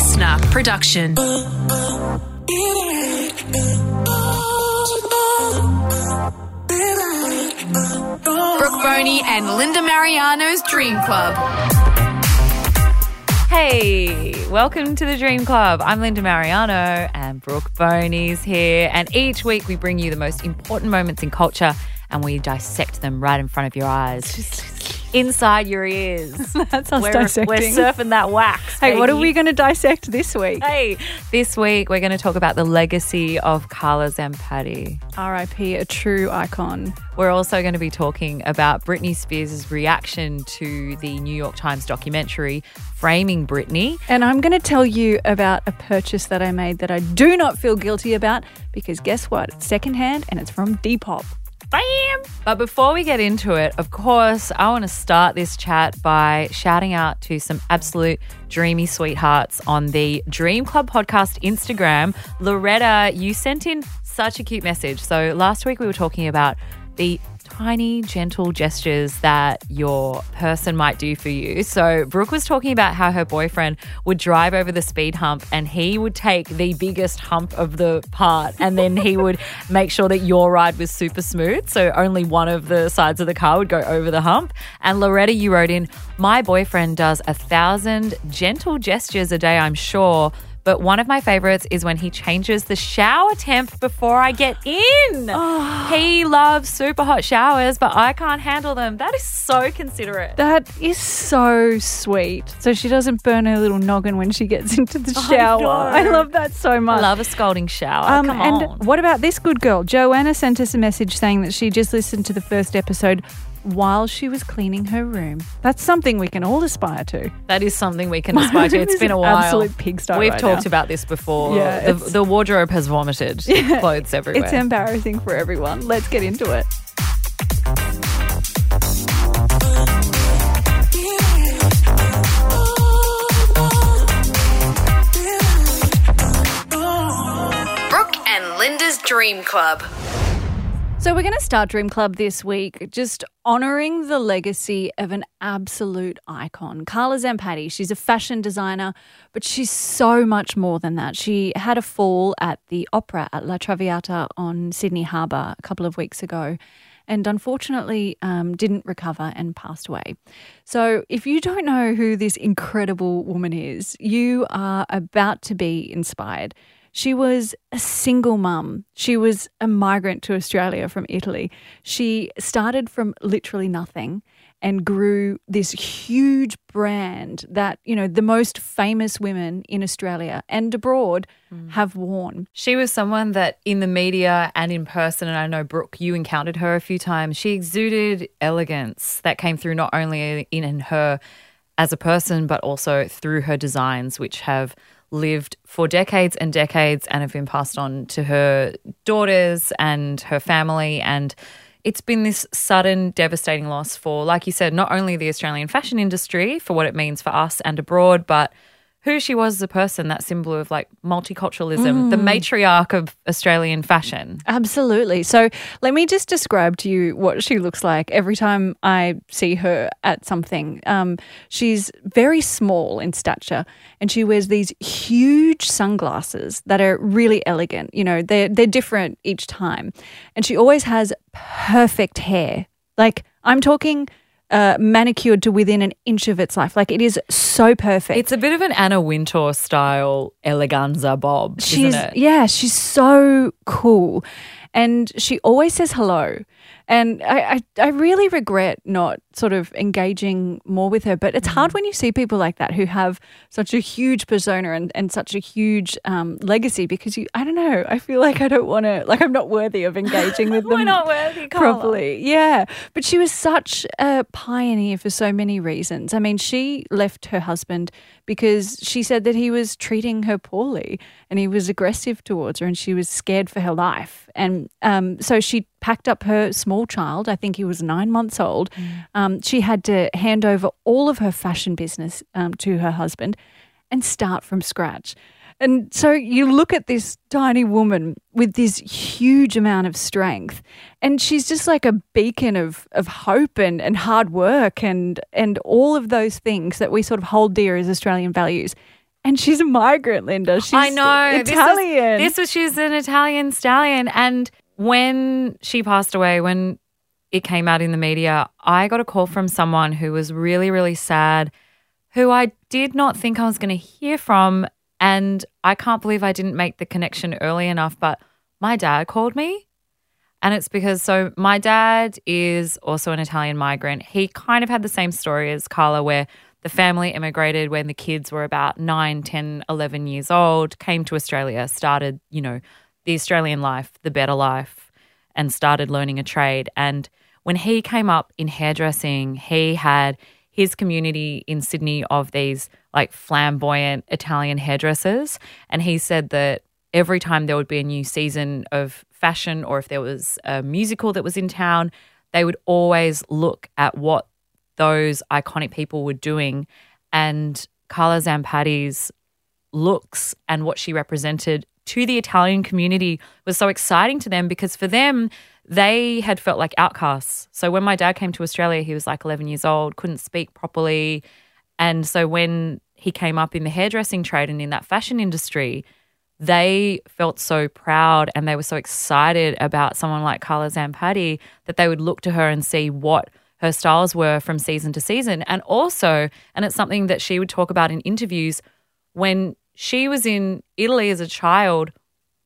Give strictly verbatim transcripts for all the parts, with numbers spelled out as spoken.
listener production. Brooke Boney and Linda Mariano's Dream Club. Hey, welcome to the Dream Club. I'm Linda Mariano and Brooke Boney's here. And each week we bring you the most important moments in culture and we dissect them right in front of your eyes. Inside your ears. That's us we're, dissecting. We're surfing that wax. Hey, baby. What are we going to dissect this week? Hey, this week we're going to talk about the legacy of Carla Zampatti. R I P, a true icon. We're also going to be talking about Britney Spears' reaction to the New York Times documentary, Framing Britney. And I'm going to tell you about a purchase that I made that I do not feel guilty about because guess what? It's secondhand and it's from Depop. Bam! But before we get into it, of course, I want to start this chat by shouting out to some absolute dreamy sweethearts on the Dream Club Podcast Instagram. Loretta, you sent in such a cute message. So last week we were talking about the tiny, gentle gestures that your person might do for you. So Brooke was talking about how her boyfriend would drive over the speed hump and he would take the biggest hump of the part and then he would make sure that your ride was super smooth. So only one of the sides of the car would go over the hump. And Loretta, you wrote in, my boyfriend does a thousand gentle gestures a day, I'm sure. But one of my favorites is when he changes the shower temp before I get in. Oh. He loves super hot showers, but I can't handle them. That is so considerate. That is so sweet. So she doesn't burn her little noggin when she gets into the shower. I, I love that so much. I love a scalding shower. Um, Come on. And what about this good girl? Joanna sent us a message saying that she just listened to the first episode while she was cleaning her room. That's something we can all aspire to. That is something we can My aspire to. It's been a while. Absolute pigsty. We've right talked now. about this before. Yeah, the, the wardrobe has vomited. Yeah, clothes everywhere. It's embarrassing for everyone. Let's get into it. Brooke and Linda's Dream Club. So we're going to start Dream Club this week just honouring the legacy of an absolute icon, Carla Zampatti. She's a fashion designer, but she's so much more than that. She had a fall at the opera at La Traviata on Sydney Harbour a couple of weeks ago and unfortunately um, didn't recover and passed away. So if you don't know who this incredible woman is, you are about to be inspired. She was a single mum. She was a migrant to Australia from Italy. She started from literally nothing and grew this huge brand that, you know, the most famous women in Australia and abroad mm. have worn. She was someone that in the media and in person, and I know, Brooke, you encountered her a few times, she exuded elegance that came through not only in, in her as a person but also through her designs, which have lived for decades and decades and have been passed on to her daughters and her family. And it's been this sudden devastating loss for, like you said, not only the Australian fashion industry for what it means for us and abroad, but who she was as a person, that symbol of like multiculturalism, mm. the matriarch of Australian fashion. Absolutely. So let me just describe to you what she looks like every time I see her at something. Um, she's very small in stature and she wears these huge sunglasses that are really elegant. You know, they're, they're different each time. And she always has perfect hair. Like I'm talking Uh, manicured to within an inch of its life. Like it is so perfect. It's a bit of an Anna Wintour style eleganza bob, she's, isn't it? Yeah, she's so cool. And she always says hello. And I, I, I really regret not sort of engaging more with her, but it's hard when you see people like that who have such a huge persona and, and such a huge um, legacy because you, I don't know, I feel like I don't want to, like I'm not worthy of engaging with them. We're not worthy, Carla. Properly, yeah. But she was such a pioneer for so many reasons. I mean, she left her husband because she said that he was treating her poorly and he was aggressive towards her and she was scared for her life. And um, so she packed up her small child, I think he was nine months old. Mm. Um, she had to hand over all of her fashion business um, to her husband and start from scratch. And so you look at this tiny woman with this huge amount of strength and she's just like a beacon of of hope and, and hard work and and all of those things that we sort of hold dear as Australian values. And she's a migrant, Linda. She's I know. Italian. This was, this was she's an Italian stallion. And when she passed away, when it came out in the media, I got a call from someone who was really, really sad, who I did not think I was going to hear from. And I can't believe I didn't make the connection early enough, but my dad called me. And it's because, so my dad is also an Italian migrant. He kind of had the same story as Carla, where the family immigrated when the kids were about nine, ten, eleven years old, came to Australia, started, you know, the Australian life, the better life, and started learning a trade. And when he came up in hairdressing, he had his community in Sydney of these like flamboyant Italian hairdressers. And he said that every time there would be a new season of fashion, or if there was a musical that was in town, they would always look at what those iconic people were doing, and Carla Zampatti's looks and what she represented to the Italian community was so exciting to them, because for them, they had felt like outcasts. So when my dad came to Australia, he was like eleven years old, couldn't speak properly. And so when he came up in the hairdressing trade and in that fashion industry, they felt so proud and they were so excited about someone like Carla Zampatti that they would look to her and see what her styles were from season to season. And also, and it's something that she would talk about in interviews, when she was in Italy as a child,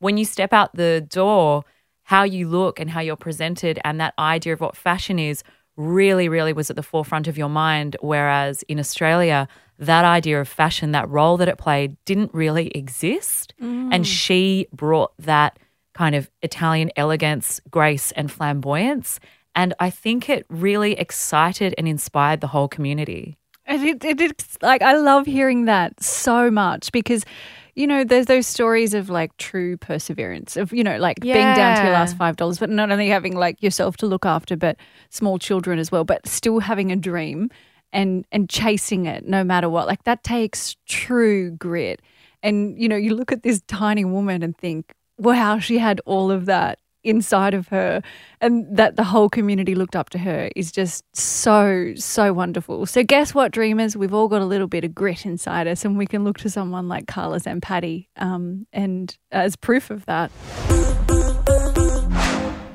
when you step out the door, how you look and how you're presented and that idea of what fashion is really, really was at the forefront of your mind. Whereas in Australia, that idea of fashion, that role that it played, didn't really exist. Mm. And she brought that kind of Italian elegance, grace and flamboyance. And I think it really excited and inspired the whole community. It, it, it's like, I love hearing that so much because, you know, there's those stories of like true perseverance, of, you know, like yeah. being down to your last five dollars, but not only having like yourself to look after, but small children as well, but still having a dream and and chasing it no matter what. Like that takes true grit. And, you know, you look at this tiny woman and think, wow, she had all of that inside of her, and that the whole community looked up to her is just so, so wonderful. So guess what, dreamers? We've all got a little bit of grit inside us, and we can look to someone like Carla Zampatti um, and uh, as proof of that.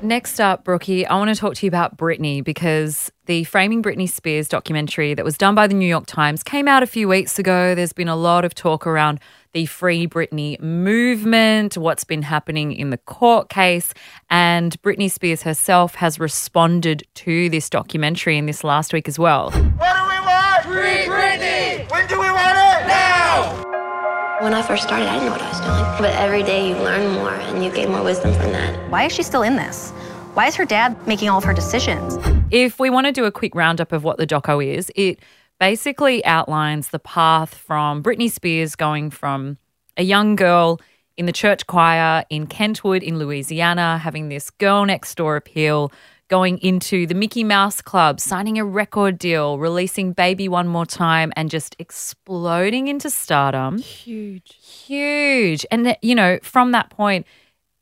Next up, Brookie, I want to talk to you about Britney, because the Framing Britney Spears documentary that was done by the New York Times came out a few weeks ago. There's been a lot of talk around the Free Britney movement, what's been happening in the court case, and Britney Spears herself has responded to this documentary in this last week as well. What do we want? Free Britney! When do we want it? Now! When I first started, I didn't know what I was doing. But every day you learn more and you gain more wisdom from that. Why is she still in this? Why is her dad making all of her decisions? If we want to do a quick roundup of what the doco is, it basically outlines the path from Britney Spears going from a young girl in the church choir in Kentwood in Louisiana, having this girl next door appeal, going into the Mickey Mouse Club, signing a record deal, releasing Baby One More Time, and just exploding into stardom. Huge. Huge. And, th- you know, from that point,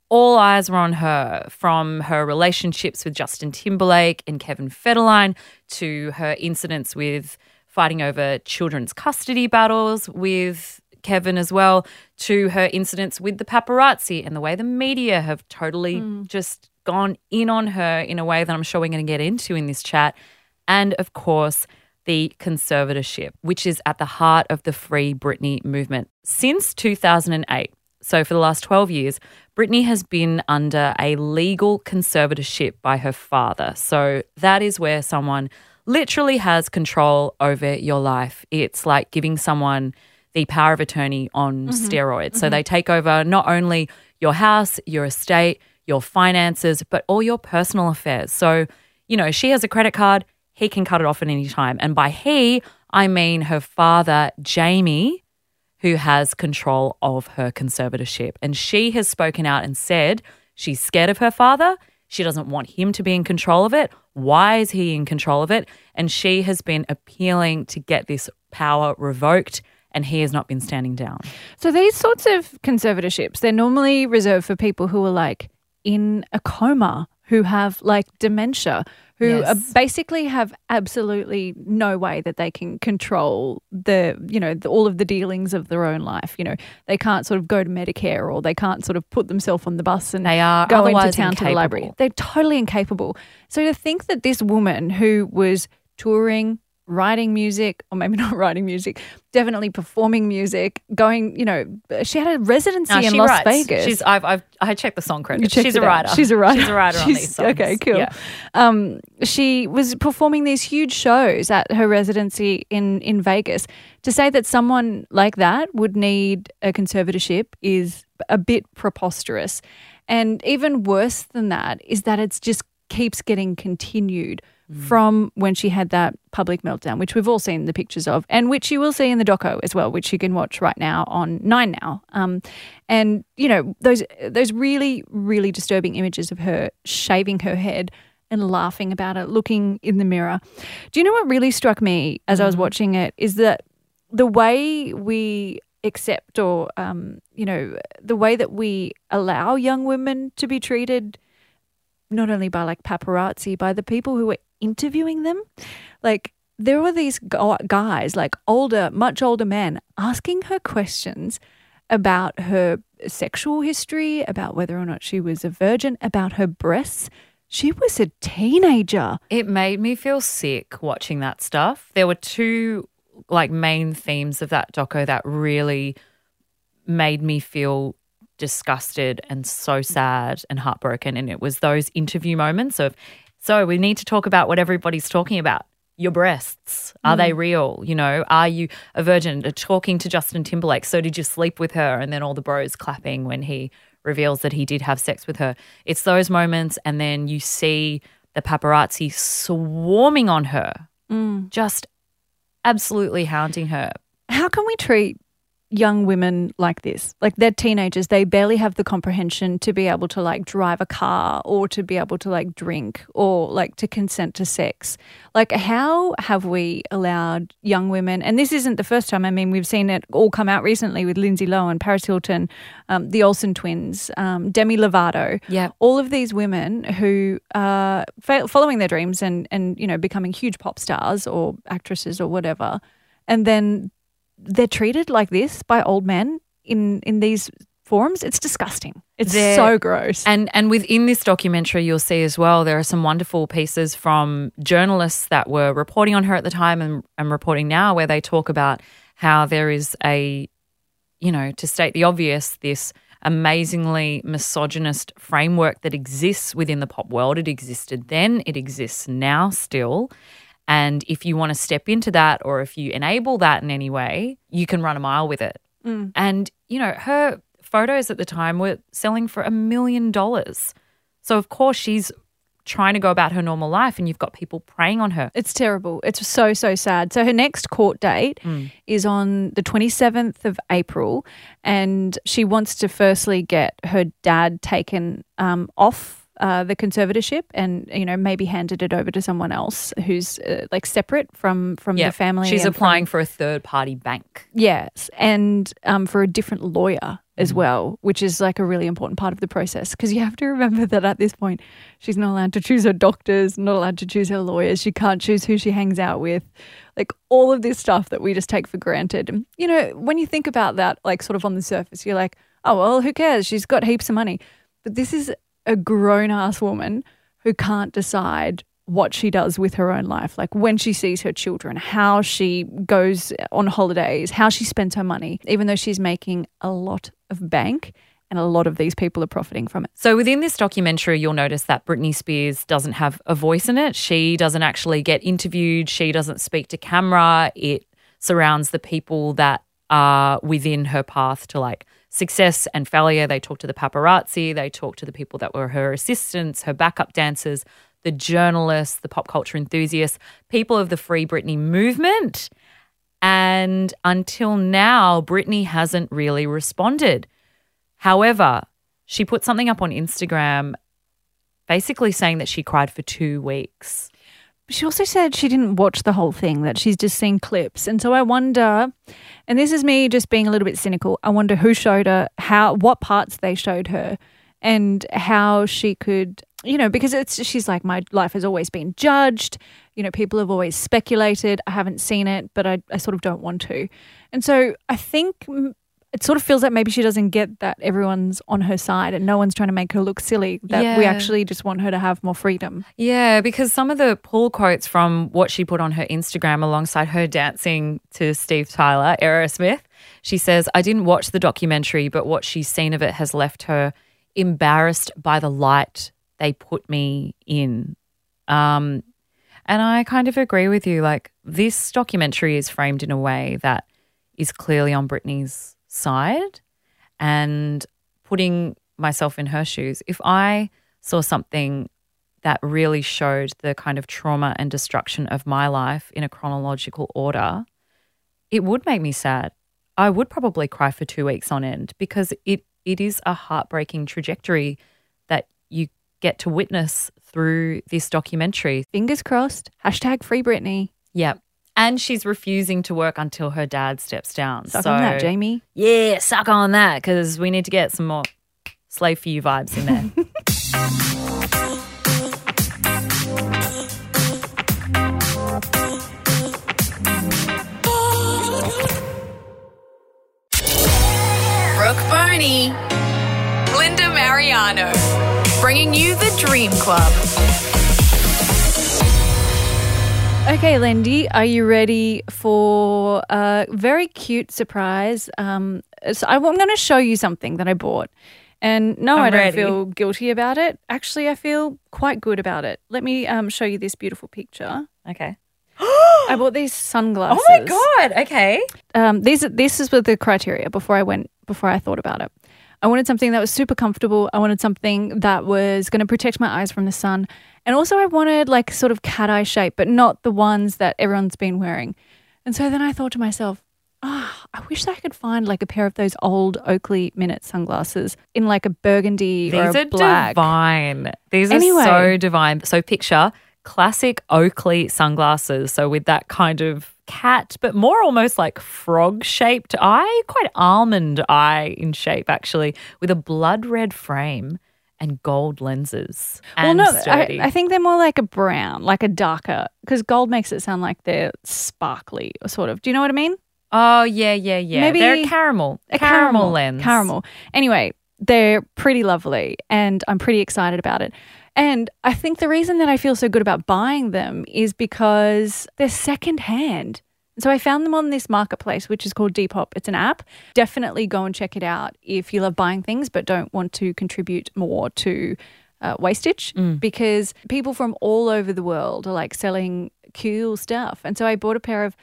all eyes were on her, from her relationships with Justin Timberlake and Kevin Federline to her incidents with fighting over children's custody battles with Kevin as well, to her incidents with the paparazzi and the way the media have totally mm. just gone in on her in a way that I'm sure we're going to get into in this chat, and, of course, the conservatorship, which is at the heart of the Free Britney movement. Since two thousand eight, so for the last twelve years, Britney has been under a legal conservatorship by her father. So that is where someone literally has control over your life. It's like giving someone the power of attorney on mm-hmm. steroids. Mm-hmm. So they take over not only your house, your estate, your finances, but all your personal affairs. So, you know, she has a credit card, he can cut it off at any time. And by he, I mean her father, Jamie, who has control of her conservatorship. And she has spoken out and said she's scared of her father. She doesn't want him to be in control of it. Why is he in control of it? And she has been appealing to get this power revoked, and he has not been standing down. So these sorts of conservatorships, they're normally reserved for people who are like, in a coma, who have like dementia, who yes. basically have absolutely no way that they can control the, you know, the, all of the dealings of their own life. You know, they can't sort of go to Medicare, or they can't sort of put themselves on the bus and they are go into town incapable. to the library. They're totally incapable. So to think that this woman who was touring, writing music, or maybe not writing music, definitely performing music, going, you know, she had a residency no, in Las writes. Vegas. She's, I've, I've, I checked the song credits. She's a writer. She's a writer. She's a writer. She's a writer on these songs. Okay, cool. Yeah. Um, she was performing these huge shows at her residency in, in Vegas. To say that someone like that would need a conservatorship is a bit preposterous. And even worse than that is that it's just keeps getting continued from when she had that public meltdown, which we've all seen the pictures of, and which you will see in the doco as well, which you can watch right now on Nine Now. Um, and, you know, those those really, really disturbing images of her shaving her head and laughing about it, looking in the mirror. Do you know what really struck me as mm. I was watching it is that the way we accept or, um, you know, the way that we allow young women to be treated not only by like paparazzi, by the people who are interviewing them. Like there were these guys, like older, much older men asking her questions about her sexual history, about whether or not she was a virgin, about her breasts. She was a teenager. It made me feel sick watching that stuff. There were two like main themes of that doco that really made me feel disgusted and so sad and heartbroken, and it was those interview moments of, so we need to talk about what everybody's talking about, your breasts, are mm. they real, you know, are you a virgin, talking to Justin Timberlake, so did you sleep with her, and then all the bros clapping when he reveals that he did have sex with her. It's those moments, and then you see the paparazzi swarming on her, mm. just absolutely hounding her. How can we treat young women like this? Like they're teenagers, they barely have the comprehension to be able to like drive a car or to be able to like drink or like to consent to sex. Like how have we allowed young women, and this isn't the first time, I mean we've seen it all come out recently with Lindsay Lohan, Paris Hilton, um, the Olsen twins, um, Demi Lovato, yeah. all of these women who are following their dreams and, and you know becoming huge pop stars or actresses or whatever, and then they're treated like this by old men in, in these forums. It's disgusting. It's they're, so gross. And and within this documentary you'll see as well there are some wonderful pieces from journalists that were reporting on her at the time and, and reporting now, where they talk about how there is a, you know, to state the obvious, this amazingly misogynist framework that exists within the pop world. It existed then. It exists now still. And if you want to step into that, or if you enable that in any way, you can run a mile with it. Mm. And, you know, her photos at the time were selling for a million dollars. So, of course, she's trying to go about her normal life and you've got people preying on her. It's terrible. It's so, so sad. So her next court date mm. is on the twenty-seventh of April, and she wants to firstly get her dad taken um, off Uh, the conservatorship and, you know, maybe handed it over to someone else who's uh, like separate from, from yep. the family. She's applying from, for a third-party bank. Yes, and um, for a different lawyer as well, which is like a really important part of the process, because you have to remember that at this point she's not allowed to choose her doctors, not allowed to choose her lawyers. She can't choose who she hangs out with, like all of this stuff that we just take for granted. And, you know, when you think about that, like sort of on the surface, you're like, oh, well, who cares? She's got heaps of money. But this is a grown-ass woman who can't decide what she does with her own life, like when she sees her children, how she goes on holidays, how she spends her money, even though she's making a lot of bank and a lot of these people are profiting from it. So within this documentary, you'll notice that Britney Spears doesn't have a voice in it. She doesn't actually get interviewed. She doesn't speak to camera. It surrounds the people that are within her path to like success and failure. They talk to the paparazzi, they talk to the people that were her assistants, her backup dancers, the journalists, the pop culture enthusiasts, people of the Free Britney movement. And until now, Britney hasn't really responded. However, she put something up on Instagram basically saying that she cried for two weeks. She also said she didn't watch the whole thing, that she's just seen clips. And so I wonder, and this is me just being a little bit cynical, I wonder who showed her, how, what parts they showed her, and how she could you know, because it's she's like, my life has always been judged. You know, people have always speculated. I haven't seen it, but I, I sort of don't want to. And so I think it sort of feels like maybe she doesn't get that everyone's on her side and no one's trying to make her look silly, that yeah. we actually just want her to have more freedom. Yeah, because some of the pull quotes from what she put on her Instagram alongside her dancing to Steve Tyler, Aerosmith, she says, I didn't watch the documentary, but what she's seen of it has left her embarrassed by the light they put me in. Um, and I kind of agree with you. Like, this documentary is framed in a way that is clearly on Britney's side, and putting myself in her shoes, if I saw something that really showed the kind of trauma and destruction of my life in a chronological order, it would make me sad. I would probably cry for two weeks on end, because it it is a heartbreaking trajectory that you get to witness through this documentary. Fingers crossed. Hashtag Free Britney. Yep. And she's refusing to work until her dad steps down. Suck so, on that, Jamie. Yeah, suck on that, because we need to get some more Slave for You vibes in there. Brooke Boney, Linda Mariano, bringing you the Dream Club. Okay, Lindy, are you ready for a very cute surprise? Um, so I'm going to show you something that I bought. And no, I'm I don't ready. feel guilty about it. Actually, I feel quite good about it. Let me um, show you this beautiful picture. Okay. I bought these sunglasses. Oh, my God. Okay. Um, these This is with the criteria before I went, before I thought about it. I wanted something that was super comfortable. I wanted something that was going to protect my eyes from the sun. And also I wanted like sort of cat eye shape, but not the ones that everyone's been wearing. And so then I thought to myself, ah, oh, I wish I could find like a pair of those old Oakley Minute sunglasses in like a burgundy These or a black. These are divine. These anyway, are so divine. So picture classic Oakley sunglasses. So with that kind of cat, but more almost like frog-shaped eye, quite almond eye in shape actually, with a blood red frame and gold lenses. And well, no, I, I think they're more like a brown, like a darker, because gold makes it sound like they're sparkly or sort of. Do you know what I mean? Oh, yeah, yeah, yeah. Maybe they're a caramel, a caramel, caramel lens. Caramel. Anyway, they're pretty lovely and I'm pretty excited about it. And I think the reason that I feel so good about buying them is because they're secondhand. So I found them on this marketplace, which is called Depop. It's an app. Definitely go and check it out if you love buying things but don't want to contribute more to uh, wastage mm. because people from all over the world are like selling cool stuff. And so I bought a pair of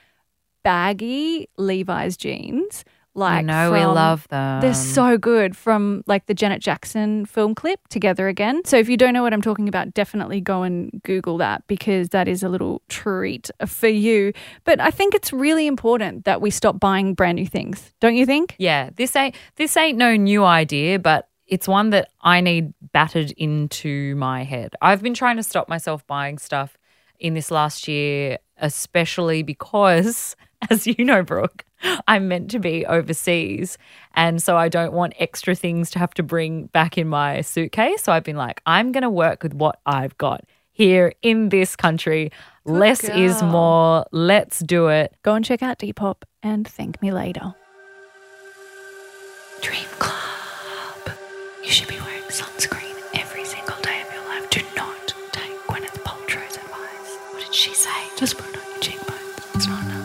baggy Levi's jeans. Like, no, we love them. They're so good, from like the Janet Jackson film clip, Together Again. So if you don't know what I'm talking about, definitely go and Google that, because that is a little treat for you. But I think it's really important that we stop buying brand new things, don't you think? Yeah, this ain't this ain't no new idea, but it's one that I need battered into my head. I've been trying to stop myself buying stuff in this last year, especially because, as you know, Brooke, I'm meant to be overseas, and so I don't want extra things to have to bring back in my suitcase. So I've been like, I'm going to work with what I've got here in this country. Good Less girl. Is more. Let's do it. Go and check out Depop and thank me later. Dream Club. You should be wearing sunscreen every single day of your life. Do not take Gwyneth Paltrow's advice. What did she say? Just put it on your cheekbones. It's not enough.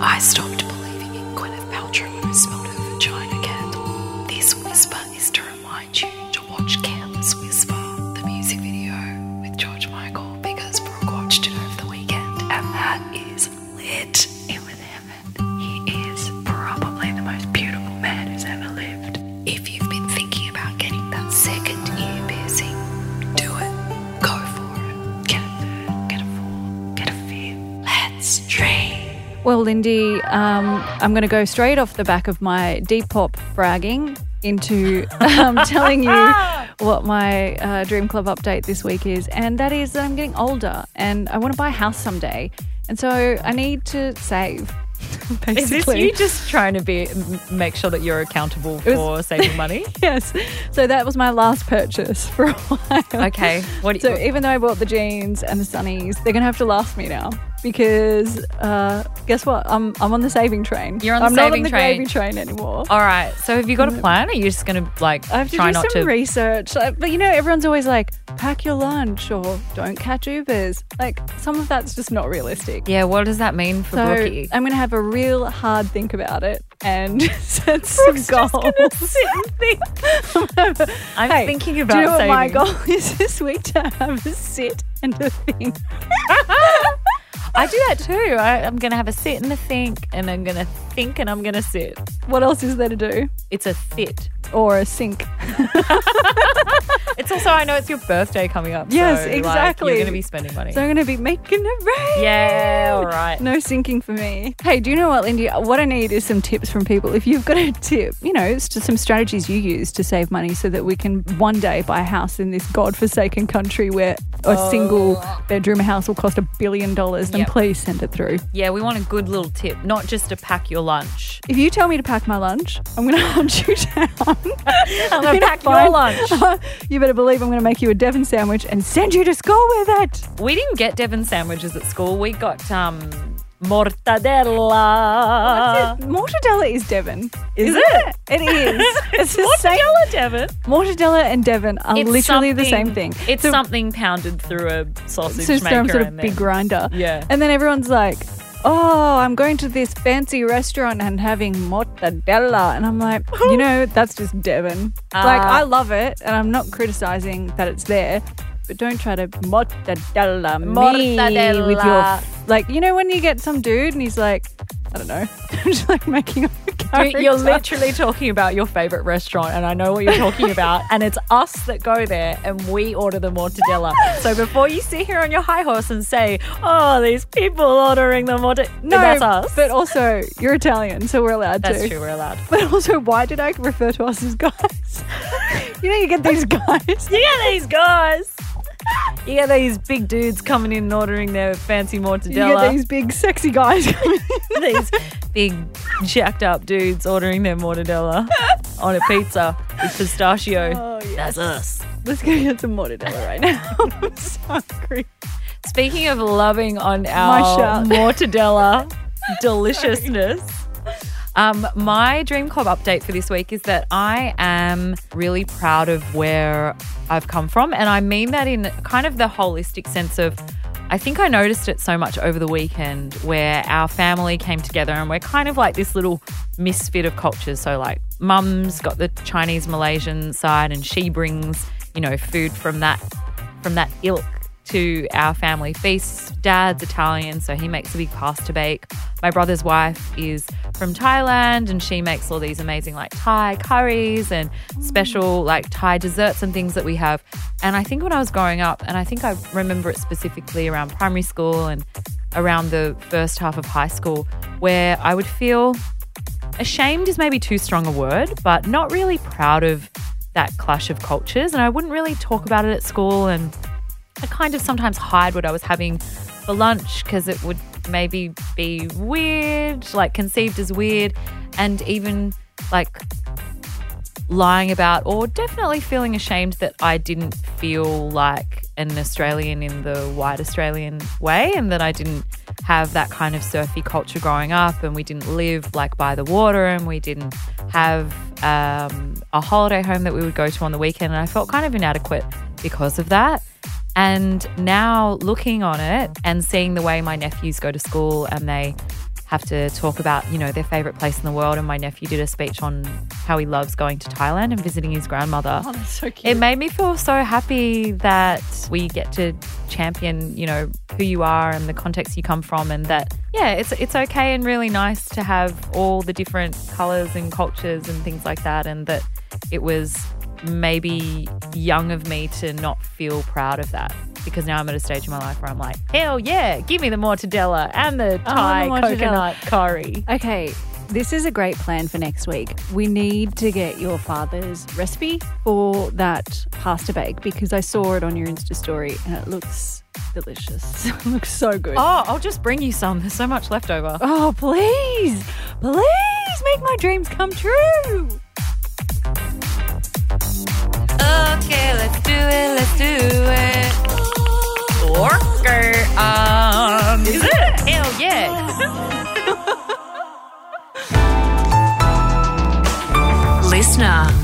I stopped believing in Gwyneth Paltrow when I smelled her vagina candle. This whisper is to remind you to watch Careless Whisper, the music video with George Michael, because Brooke watched it over the weekend and that is lit. It was heaven. He is probably the most beautiful man who's ever lived. If you've been thinking about getting that second ear piercing, do it. Go for it. Get a third, get a fourth, get a fifth. Let's dream. Well, Lindy, um, I'm going to go straight off the back of my Depop bragging into um, telling you what my uh, Dream Club update this week is, and that is that I'm getting older and I want to buy a house someday, and so I need to save. basically. Is this you just trying to be make sure that you're accountable for was, saving money? Yes. So that was my last purchase for a while. Okay. What you, so what? Even though I bought the jeans and the sunnies, they're going to have to last me now because uh, guess what? I'm I'm on the saving train. You're on the I'm saving train. I'm not on the baby train anymore. All right. So have you got a plan? Or are you just going to like I have to try do not some to research? Like, but you know, everyone's always like, pack your lunch or don't catch Ubers. Like some of that's just not realistic. Yeah. What does that mean for so, Brookie? I'm going to have a real hard think about it and set some goals. Just gonna sit and think. I'm hey, thinking about. Do you know saving. What my goal is this week? To have a sit and a think. I do that too. I, I'm going to have a sit and a think, and I'm going to think and I'm going to sit. What else is there to do? It's a sit. Or a sink. It's also, I know it's your birthday coming up. Yes, so, exactly. Like, you're going to be spending money. So I'm going to be making it rain. Yeah, all right. No sinking for me. Hey, do you know what, Lindy? What I need is some tips from people. If you've got a tip, you know, it's just some strategies you use to save money so that we can one day buy a house in this godforsaken country where a oh. single bedroom house will cost a billion dollars, then yep. please send it through. Yeah, we want a good little tip, not just to pack your lunch. If you tell me to pack my lunch, I'm going to hunt you down. I'm going to pack your lunch. Uh, you better believe I'm going to make you a Devon sandwich and send you to school with it. We didn't get Devon sandwiches at school. We got um, mortadella. Mortadella is Devon. Is, is it? It, it is. It's the mortadella same. Devon. Mortadella and Devon are it's literally the same thing. It's so, something pounded through a sausage so maker. Some sort of big grinder. Yeah. And then everyone's like, oh, I'm going to this fancy restaurant and having mortadella. And I'm like, you know, that's just Devon. Uh, like, I love it and I'm not criticising that it's there, but don't try to mortadella, mortadella. me with your... Like, you know when you get some dude and he's like, I don't know, I'm just like making up a character. You're literally talking about your favourite restaurant and I know what you're talking about and it's us that go there and we order the mortadella. So before you sit here on your high horse and say, oh, these people ordering the mortadella. No, that's us. But also, you're Italian, so we're allowed that's to. That's true, we're allowed. But also, why did I refer to us as guys? You know, you get these guys. You get these guys. You get these big dudes coming in and ordering their fancy mortadella. You get these big sexy guys coming in. These big jacked up dudes ordering their mortadella on a pizza with pistachio. Oh, yes. That's us. Let's go get some mortadella right now. I'm so hungry. Speaking of loving on our mortadella deliciousness. Um, my Dream Club update for this week is that I am really proud of where I've come from, and I mean that in kind of the holistic sense of I think I noticed it so much over the weekend where our family came together and we're kind of like this little misfit of cultures. So like mum's got the Chinese Malaysian side and she brings, you know, food from that from that ilk to our family feasts. Dad's Italian, so he makes a big pasta bake. My brother's wife is from Thailand and she makes all these amazing like Thai curries and special like Thai desserts and things that we have. And I think when I was growing up, and I think I remember it specifically around primary school and around the first half of high school, where I would feel ashamed is maybe too strong a word, but not really proud of that clash of cultures. And I wouldn't really talk about it at school, and I kind of sometimes hide what I was having for lunch because it would maybe be weird, like conceived as weird, and even like lying about or definitely feeling ashamed that I didn't feel like an Australian in the white Australian way, and that I didn't have that kind of surfy culture growing up, and we didn't live like by the water, and we didn't have um, a holiday home that we would go to on the weekend, and I felt kind of inadequate because of that. And now looking on it and seeing the way my nephews go to school and they have to talk about, you know, their favourite place in the world, and my nephew did a speech on how he loves going to Thailand and visiting his grandmother. Oh, that's so cute. It made me feel so happy that we get to champion, you know, who you are and the context you come from, and that, yeah, it's it's okay and really nice to have all the different colours and cultures and things like that, and that it was maybe young of me to not feel proud of that, because now I'm at a stage in my life where I'm like, hell yeah, give me the mortadella and the Thai oh, the coconut curry. Okay, This is a great plan for next week. We need to get your father's recipe for that pasta bake because I saw it on your Insta story and it looks delicious. It looks so good. Oh, I'll just bring you some. There's so much left over. Oh, please, please make my dreams come true. Okay, let's do it, let's do it. Worker on. Is it? Hell yeah. Listener.